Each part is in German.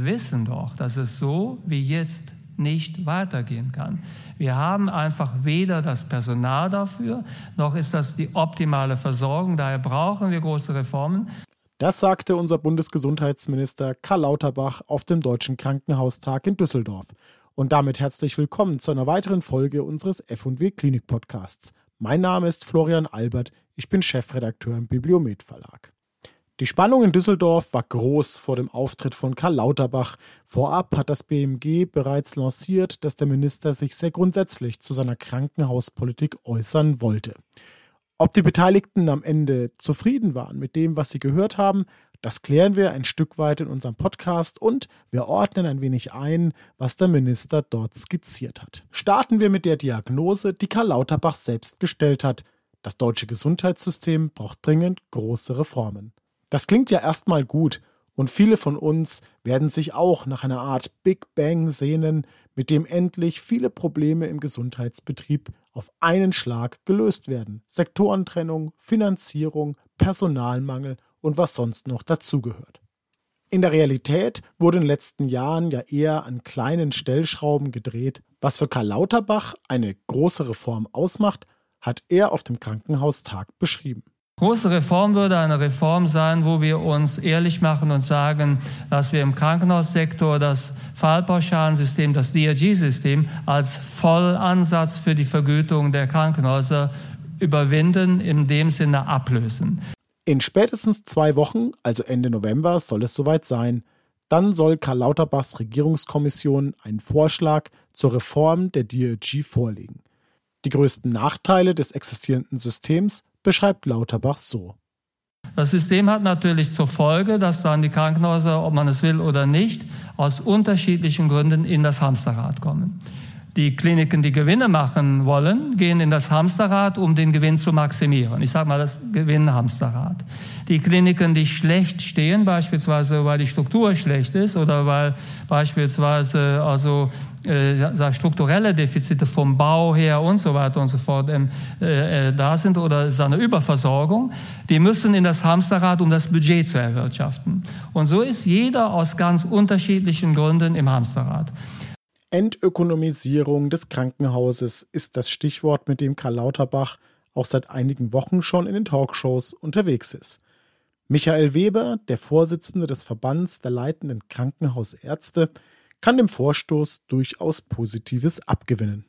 wir wissen doch, dass es so wie jetzt nicht weitergehen kann. Wir haben einfach weder das Personal dafür, noch ist das die optimale Versorgung. Daher brauchen wir große Reformen. Das sagte unser Bundesgesundheitsminister Karl Lauterbach auf dem Deutschen Krankenhaustag in Düsseldorf. Und damit herzlich willkommen zu einer weiteren Folge unseres F&W-Klinik-Podcasts. Mein Name ist Florian Albert, ich bin Chefredakteur im Bibliomed Verlag. Die Spannung in Düsseldorf war groß vor dem Auftritt von Karl Lauterbach. Vorab hat das BMG bereits lanciert, dass der Minister sich sehr grundsätzlich zu seiner Krankenhauspolitik äußern wollte. Ob die Beteiligten am Ende zufrieden waren mit dem, was sie gehört haben, das klären wir ein Stück weit in unserem Podcast und wir ordnen ein wenig ein, was der Minister dort skizziert hat. Starten wir mit der Diagnose, die Karl Lauterbach selbst gestellt hat. Das deutsche Gesundheitssystem braucht dringend große Reformen. Das klingt ja erstmal gut und viele von uns werden sich auch nach einer Art Big Bang sehnen, mit dem endlich viele Probleme im Gesundheitsbetrieb auf einen Schlag gelöst werden. Sektorentrennung, Finanzierung, Personalmangel und was sonst noch dazugehört. In der Realität wurde in den letzten Jahren ja eher an kleinen Stellschrauben gedreht. Was für Karl Lauterbach eine große Reform ausmacht, hat er auf dem Krankenhaustag beschrieben. Große Reform würde eine Reform sein, wo wir uns ehrlich machen und sagen, dass wir im Krankenhaussektor das Fallpauschalensystem, das DRG-System, als Vollansatz für die Vergütung der Krankenhäuser überwinden, in dem Sinne ablösen. In spätestens 2 Wochen, also Ende November, soll es soweit sein. Dann soll Karl Lauterbachs Regierungskommission einen Vorschlag zur Reform der DRG vorlegen. Die größten Nachteile des existierenden Systems beschreibt Lauterbach so. Das System hat natürlich zur Folge, dass dann die Krankenhäuser, ob man es will oder nicht, aus unterschiedlichen Gründen in das Hamsterrad kommen. Die Kliniken, die Gewinne machen wollen, gehen in das Hamsterrad, um den Gewinn zu maximieren. Ich sage mal das Gewinnhamsterrad. Die Kliniken, die schlecht stehen, beispielsweise weil die Struktur schlecht ist oder weil beispielsweise strukturelle Defizite vom Bau her und so weiter und so fort da sind oder es ist eine Überversorgung, die müssen in das Hamsterrad, um das Budget zu erwirtschaften. Und so ist jeder aus ganz unterschiedlichen Gründen im Hamsterrad. Entökonomisierung des Krankenhauses ist das Stichwort, mit dem Karl Lauterbach auch seit einigen Wochen schon in den Talkshows unterwegs ist. Michael Weber, der Vorsitzende des Verbands der leitenden Krankenhausärzte, kann dem Vorstoß durchaus Positives abgewinnen.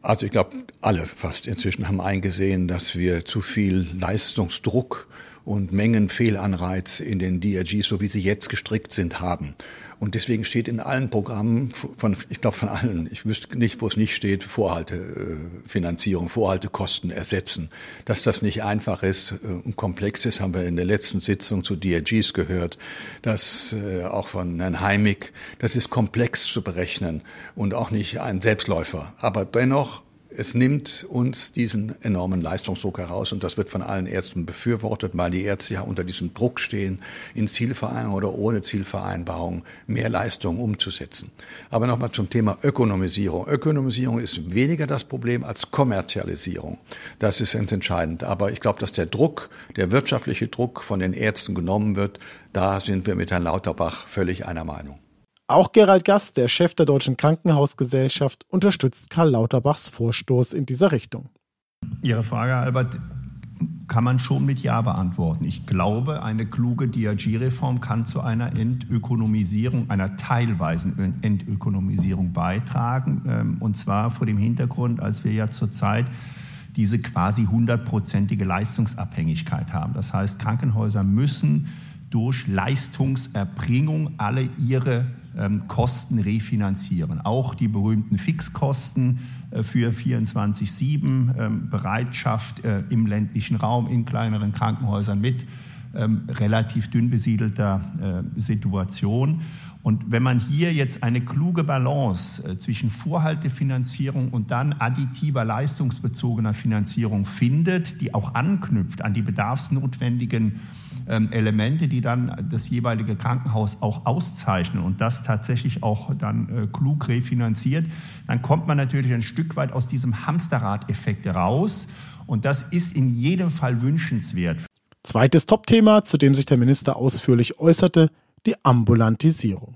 Also ich glaube, alle fast inzwischen haben eingesehen, dass wir zu viel Leistungsdruck und Mengenfehlanreiz in den DRGs, so wie sie jetzt gestrickt sind, haben. Und deswegen steht in allen Programmen, ich wüsste nicht, wo es nicht steht, Vorhaltefinanzierung, Vorhaltekosten ersetzen. Dass das nicht einfach ist und komplex ist, haben wir in der letzten Sitzung zu DRGs gehört. Das auch von Herrn Heimig, das ist komplex zu berechnen und auch nicht ein Selbstläufer. Aber dennoch, es nimmt uns diesen enormen Leistungsdruck heraus und das wird von allen Ärzten befürwortet, weil die Ärzte ja unter diesem Druck stehen, in Zielvereinbarung oder ohne Zielvereinbarung mehr Leistung umzusetzen. Aber nochmal zum Thema Ökonomisierung. Ökonomisierung ist weniger das Problem als Kommerzialisierung. Das ist ganz entscheidend. Aber ich glaube, dass der Druck, der wirtschaftliche Druck von den Ärzten genommen wird, da sind wir mit Herrn Lauterbach völlig einer Meinung. Auch Gerald Gass, der Chef der Deutschen Krankenhausgesellschaft, unterstützt Karl Lauterbachs Vorstoß in dieser Richtung. Ihre Frage, Herr Albert, kann man schon mit Ja beantworten. Ich glaube, eine kluge DRG-Reform kann zu einer Entökonomisierung, einer teilweisen Entökonomisierung beitragen. Und zwar vor dem Hintergrund, als wir ja zurzeit diese quasi 100-prozentige Leistungsabhängigkeit haben. Das heißt, Krankenhäuser müssen durch Leistungserbringung alle ihre Kosten refinanzieren. Auch die berühmten Fixkosten für 24/7, Bereitschaft im ländlichen Raum, in kleineren Krankenhäusern mit relativ dünn besiedelter Situation. Und wenn man hier jetzt eine kluge Balance zwischen Vorhaltefinanzierung und dann additiver, leistungsbezogener Finanzierung findet, die auch anknüpft an die bedarfsnotwendigen Elemente, die dann das jeweilige Krankenhaus auch auszeichnen und das tatsächlich auch dann klug refinanziert, dann kommt man natürlich ein Stück weit aus diesem Hamsterrad-Effekt raus. Und das ist in jedem Fall wünschenswert. Zweites Top-Thema, zu dem sich der Minister ausführlich äußerte, die Ambulantisierung.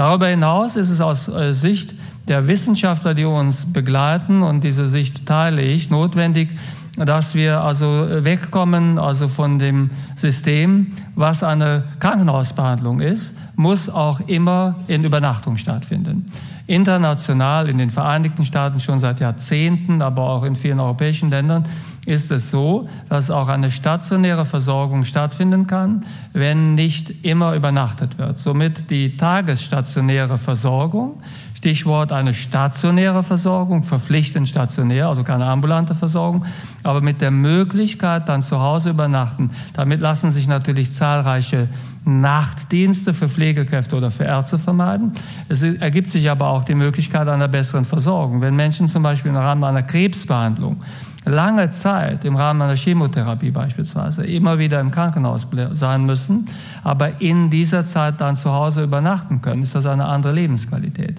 Darüber hinaus ist es aus Sicht der Wissenschaftler, die uns begleiten, und diese Sicht teile ich, notwendig, dass wir also wegkommen, also von dem System, was eine Krankenhausbehandlung ist, muss auch immer in Übernachtung stattfinden. International, in den Vereinigten Staaten schon seit Jahrzehnten, aber auch in vielen europäischen Ländern, ist es so, dass auch eine stationäre Versorgung stattfinden kann, wenn nicht immer übernachtet wird. Somit die tagesstationäre Versorgung, Stichwort eine stationäre Versorgung, verpflichtend stationär, also keine ambulante Versorgung, aber mit der Möglichkeit, dann zu Hause übernachten. Damit lassen sich natürlich zahlreiche Nachtdienste für Pflegekräfte oder für Ärzte vermeiden. Es ergibt sich aber auch die Möglichkeit einer besseren Versorgung. Wenn Menschen zum Beispiel im Rahmen einer Krebsbehandlung lange Zeit im Rahmen einer Chemotherapie beispielsweise immer wieder im Krankenhaus sein müssen, aber in dieser Zeit dann zu Hause übernachten können, ist das eine andere Lebensqualität.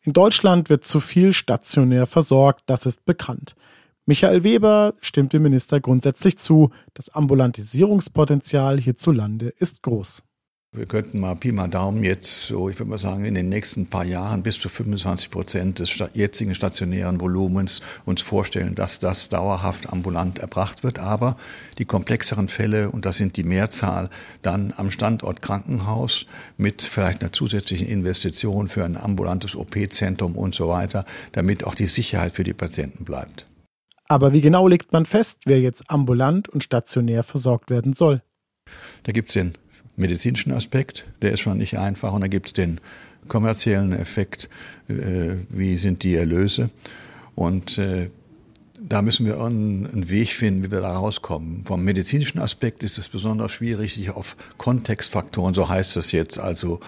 In Deutschland wird zu viel stationär versorgt, das ist bekannt. Michael Weber stimmt dem Minister grundsätzlich zu, das Ambulantisierungspotenzial hierzulande ist groß. Wir könnten mal Pi mal Daumen jetzt, so ich würde mal sagen, in den nächsten paar Jahren bis zu 25% des jetzigen stationären Volumens uns vorstellen, dass das dauerhaft ambulant erbracht wird. Aber die komplexeren Fälle, und das sind die Mehrzahl, dann am Standort Krankenhaus mit vielleicht einer zusätzlichen Investition für ein ambulantes OP-Zentrum und so weiter, damit auch die Sicherheit für die Patienten bleibt. Aber wie genau legt man fest, wer jetzt ambulant und stationär versorgt werden soll? Da gibt es den medizinischen Aspekt, der ist schon nicht einfach. Und da gibt es den kommerziellen Effekt, wie sind die Erlöse. Und da müssen wir einen Weg finden, wie wir da rauskommen. Vom medizinischen Aspekt ist es besonders schwierig, sich auf Kontextfaktoren, so heißt das jetzt, also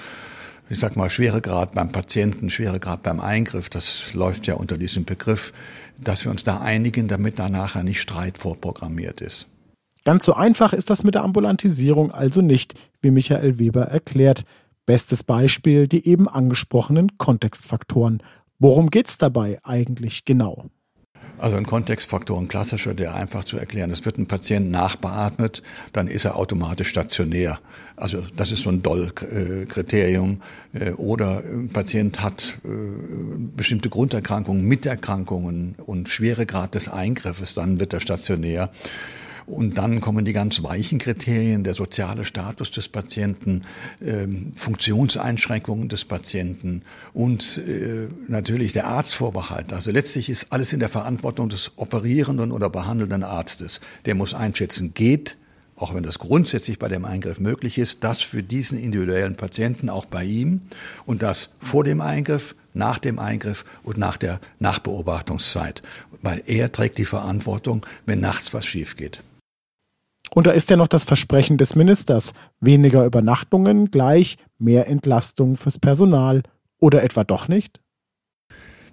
ich sag mal Schweregrad beim Patienten, Schweregrad beim Eingriff, das läuft ja unter diesem Begriff, dass wir uns da einigen, damit da nachher nicht Streit vorprogrammiert ist. Ganz so einfach ist das mit der Ambulantisierung also nicht, wie Michael Weber erklärt. Bestes Beispiel die eben angesprochenen Kontextfaktoren. Worum geht's dabei eigentlich genau? Also ein Kontextfaktor, ein klassischer, der einfach zu erklären ist. Wird ein Patient nachbeatmet, dann ist er automatisch stationär. Also das ist so ein Doll-Kriterium. Oder ein Patient hat bestimmte Grunderkrankungen, Miterkrankungen und Schweregrad des Eingriffes, dann wird er stationär. Und dann kommen die ganz weichen Kriterien, der soziale Status des Patienten, Funktionseinschränkungen des Patienten und natürlich der Arztvorbehalt. Also letztlich ist alles in der Verantwortung des operierenden oder behandelnden Arztes. Der muss einschätzen, geht, auch wenn das grundsätzlich bei dem Eingriff möglich ist, das für diesen individuellen Patienten, auch bei ihm, und das vor dem Eingriff, nach dem Eingriff und nach der Nachbeobachtungszeit. Weil er trägt die Verantwortung, wenn nachts was schief geht. Und da ist ja noch das Versprechen des Ministers. Weniger Übernachtungen gleich mehr Entlastung fürs Personal. Oder etwa doch nicht?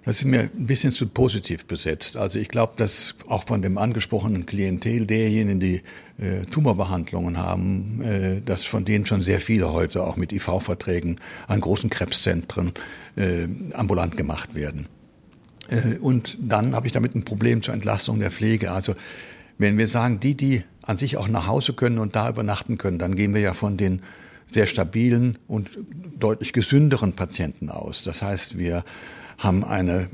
Das ist mir ein bisschen zu positiv besetzt. Also ich glaube, dass auch von dem angesprochenen Klientel derjenigen, die Tumorbehandlungen haben, dass von denen schon sehr viele heute auch mit IV-Verträgen an großen Krebszentren ambulant gemacht werden. Und dann habe ich damit ein Problem zur Entlastung der Pflege. Also wenn wir sagen, die an sich auch nach Hause können und da übernachten können, dann gehen wir ja von den sehr stabilen und deutlich gesünderen Patienten aus. Das heißt, wir haben eine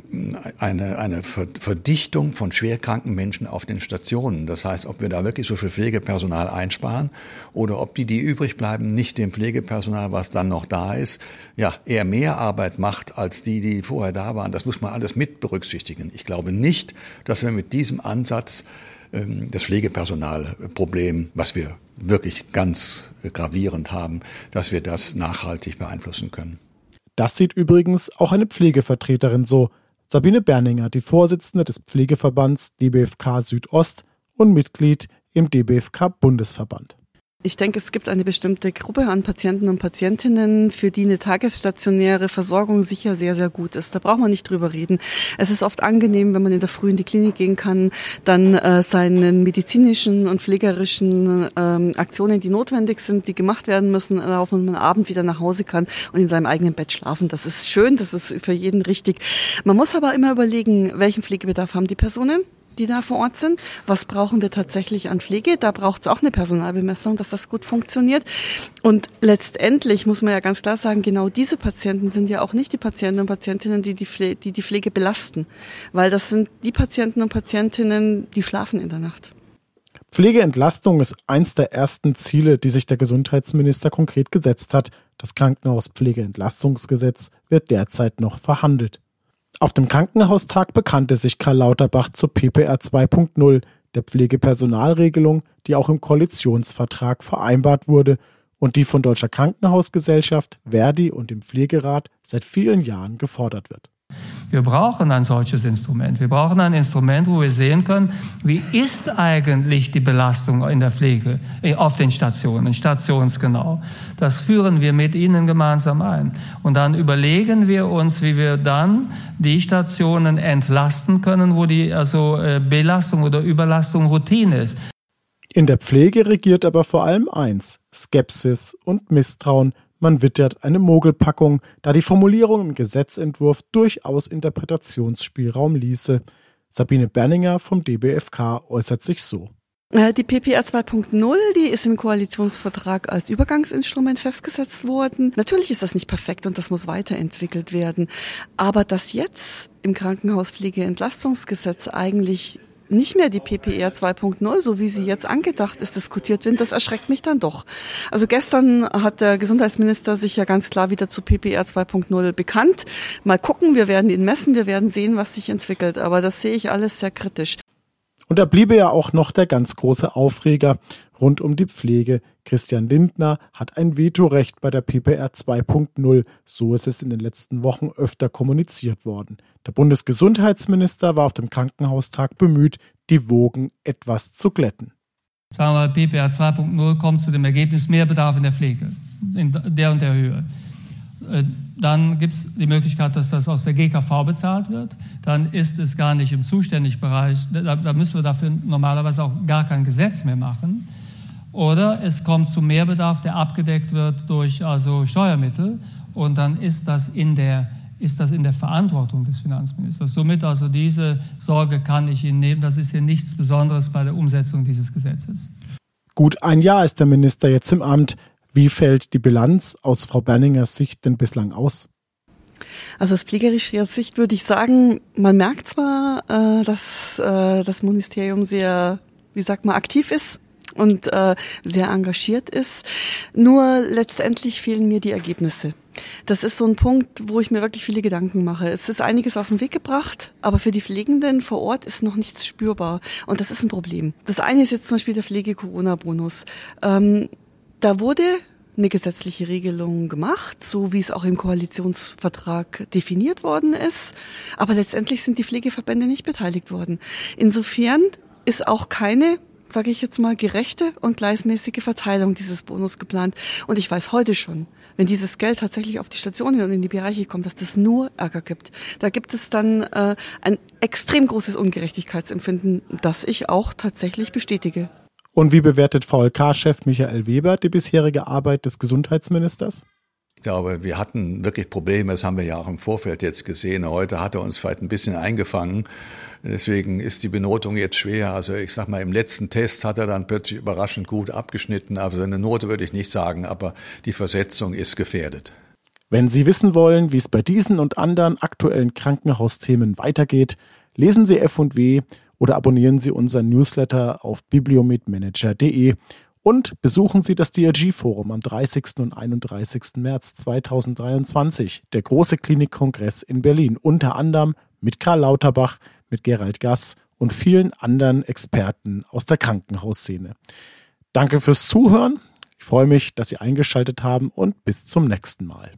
Verdichtung von schwerkranken Menschen auf den Stationen. Das heißt, ob wir da wirklich so viel Pflegepersonal einsparen oder ob die übrig bleiben, nicht dem Pflegepersonal, was dann noch da ist, ja, eher mehr Arbeit macht als die vorher da waren. Das muss man alles mit berücksichtigen. Ich glaube nicht, dass wir mit diesem Ansatz das Pflegepersonalproblem, was wir wirklich ganz gravierend haben, dass wir das nachhaltig beeinflussen können. Das sieht übrigens auch eine Pflegevertreterin so. Sabine Berninger, die Vorsitzende des Pflegeverbands DBFK Südost und Mitglied im DBFK Bundesverband. Ich denke, es gibt eine bestimmte Gruppe an Patienten und Patientinnen, für die eine tagesstationäre Versorgung sicher sehr, sehr gut ist. Da braucht man nicht drüber reden. Es ist oft angenehm, wenn man in der Früh in die Klinik gehen kann, dann seinen medizinischen und pflegerischen Aktionen, die notwendig sind, die gemacht werden müssen, auch wenn man abend wieder nach Hause kann und in seinem eigenen Bett schlafen. Das ist schön, das ist für jeden richtig. Man muss aber immer überlegen, welchen Pflegebedarf haben die Personen. die da vor Ort sind. Was brauchen wir tatsächlich an Pflege? Da braucht es auch eine Personalbemessung, dass das gut funktioniert. Und letztendlich muss man ja ganz klar sagen, genau diese Patienten sind ja auch nicht die Patienten und Patientinnen, die Pflege belasten. Weil das sind die Patienten und Patientinnen, die schlafen in der Nacht. Pflegeentlastung ist eins der ersten Ziele, die sich der Gesundheitsminister konkret gesetzt hat. Das Krankenhauspflegeentlastungsgesetz wird derzeit noch verhandelt. Auf dem Krankenhaustag bekannte sich Karl Lauterbach zur PPR 2.0, der Pflegepersonalregelung, die auch im Koalitionsvertrag vereinbart wurde und die von Deutscher Krankenhausgesellschaft, Verdi und dem Pflegerat seit vielen Jahren gefordert wird. Wir brauchen ein solches Instrument. Wir brauchen ein Instrument, wo wir sehen können, wie ist eigentlich die Belastung in der Pflege, auf den Stationen, stationsgenau. Das führen wir mit Ihnen gemeinsam ein. Und dann überlegen wir uns, wie wir dann die Stationen entlasten können, wo die Belastung oder Überlastung Routine ist. In der Pflege regiert aber vor allem eins: Skepsis und Misstrauen. Man wittert eine Mogelpackung, da die Formulierung im Gesetzentwurf durchaus Interpretationsspielraum ließe. Sabine Berninger vom DBFK äußert sich so. Die PPR 2.0, die ist im Koalitionsvertrag als Übergangsinstrument festgesetzt worden. Natürlich ist das nicht perfekt und das muss weiterentwickelt werden. Aber dass jetzt im Krankenhauspflegeentlastungsgesetz eigentlich nicht mehr die PPR 2.0, so wie sie jetzt angedacht ist, diskutiert wird, das erschreckt mich dann doch. Also gestern hat der Gesundheitsminister sich ja ganz klar wieder zu PPR 2.0 bekannt. Mal gucken, wir werden ihn messen, wir werden sehen, was sich entwickelt. Aber das sehe ich alles sehr kritisch. Und da bliebe ja auch noch der ganz große Aufreger rund um die Pflege. Christian Lindner hat ein Vetorecht bei der PPR 2.0. So ist es in den letzten Wochen öfter kommuniziert worden. Der Bundesgesundheitsminister war auf dem Krankenhaustag bemüht, die Wogen etwas zu glätten. Sagen wir, PPR 2.0 kommt zu dem Ergebnis, mehr Bedarf in der Pflege, in der und der Höhe. Dann gibt es die Möglichkeit, dass das aus der GKV bezahlt wird. Dann ist es gar nicht im Zuständigbereich. Da müssen wir dafür normalerweise auch gar kein Gesetz mehr machen. Oder es kommt zu Mehrbedarf, der abgedeckt wird durch Steuermittel. Und dann ist das in der Verantwortung des Finanzministers. Somit diese Sorge kann ich Ihnen nehmen. Das ist hier nichts Besonderes bei der Umsetzung dieses Gesetzes. Gut ein Jahr ist der Minister jetzt im Amt. Wie fällt die Bilanz aus Frau Berningers Sicht denn bislang aus? Also aus pflegerischer Sicht würde ich sagen, man merkt zwar, dass das Ministerium sehr, aktiv ist und sehr engagiert ist, nur letztendlich fehlen mir die Ergebnisse. Das ist so ein Punkt, wo ich mir wirklich viele Gedanken mache. Es ist einiges auf den Weg gebracht, aber für die Pflegenden vor Ort ist noch nichts spürbar. Und das ist ein Problem. Das eine ist jetzt zum Beispiel der Pflege-Corona-Bonus. Da wurde eine gesetzliche Regelung gemacht, so wie es auch im Koalitionsvertrag definiert worden ist. Aber letztendlich sind die Pflegeverbände nicht beteiligt worden. Insofern ist auch keine, sage ich jetzt mal, gerechte und gleichmäßige Verteilung dieses Bonus geplant. Und ich weiß heute schon, wenn dieses Geld tatsächlich auf die Stationen und in die Bereiche kommt, dass das nur Ärger gibt. Da gibt es dann ein extrem großes Ungerechtigkeitsempfinden, das ich auch tatsächlich bestätige. Und wie bewertet VLK-Chef Michael Weber die bisherige Arbeit des Gesundheitsministers? Ich glaube, wir hatten wirklich Probleme, das haben wir ja auch im Vorfeld jetzt gesehen. Heute hat er uns vielleicht ein bisschen eingefangen. Deswegen ist die Benotung jetzt schwer. Also ich sag mal, im letzten Test hat er dann plötzlich überraschend gut abgeschnitten. Aber seine Note würde ich nicht sagen, aber die Versetzung ist gefährdet. Wenn Sie wissen wollen, wie es bei diesen und anderen aktuellen Krankenhausthemen weitergeht, lesen Sie F&W oder abonnieren Sie unseren Newsletter auf bibliomedmanager.de und besuchen Sie das DRG-Forum am 30. und 31. März 2023, der große Klinikkongress in Berlin, unter anderem mit Karl Lauterbach, mit Gerald Gass und vielen anderen Experten aus der Krankenhausszene. Danke fürs Zuhören. Ich freue mich, dass Sie eingeschaltet haben und bis zum nächsten Mal.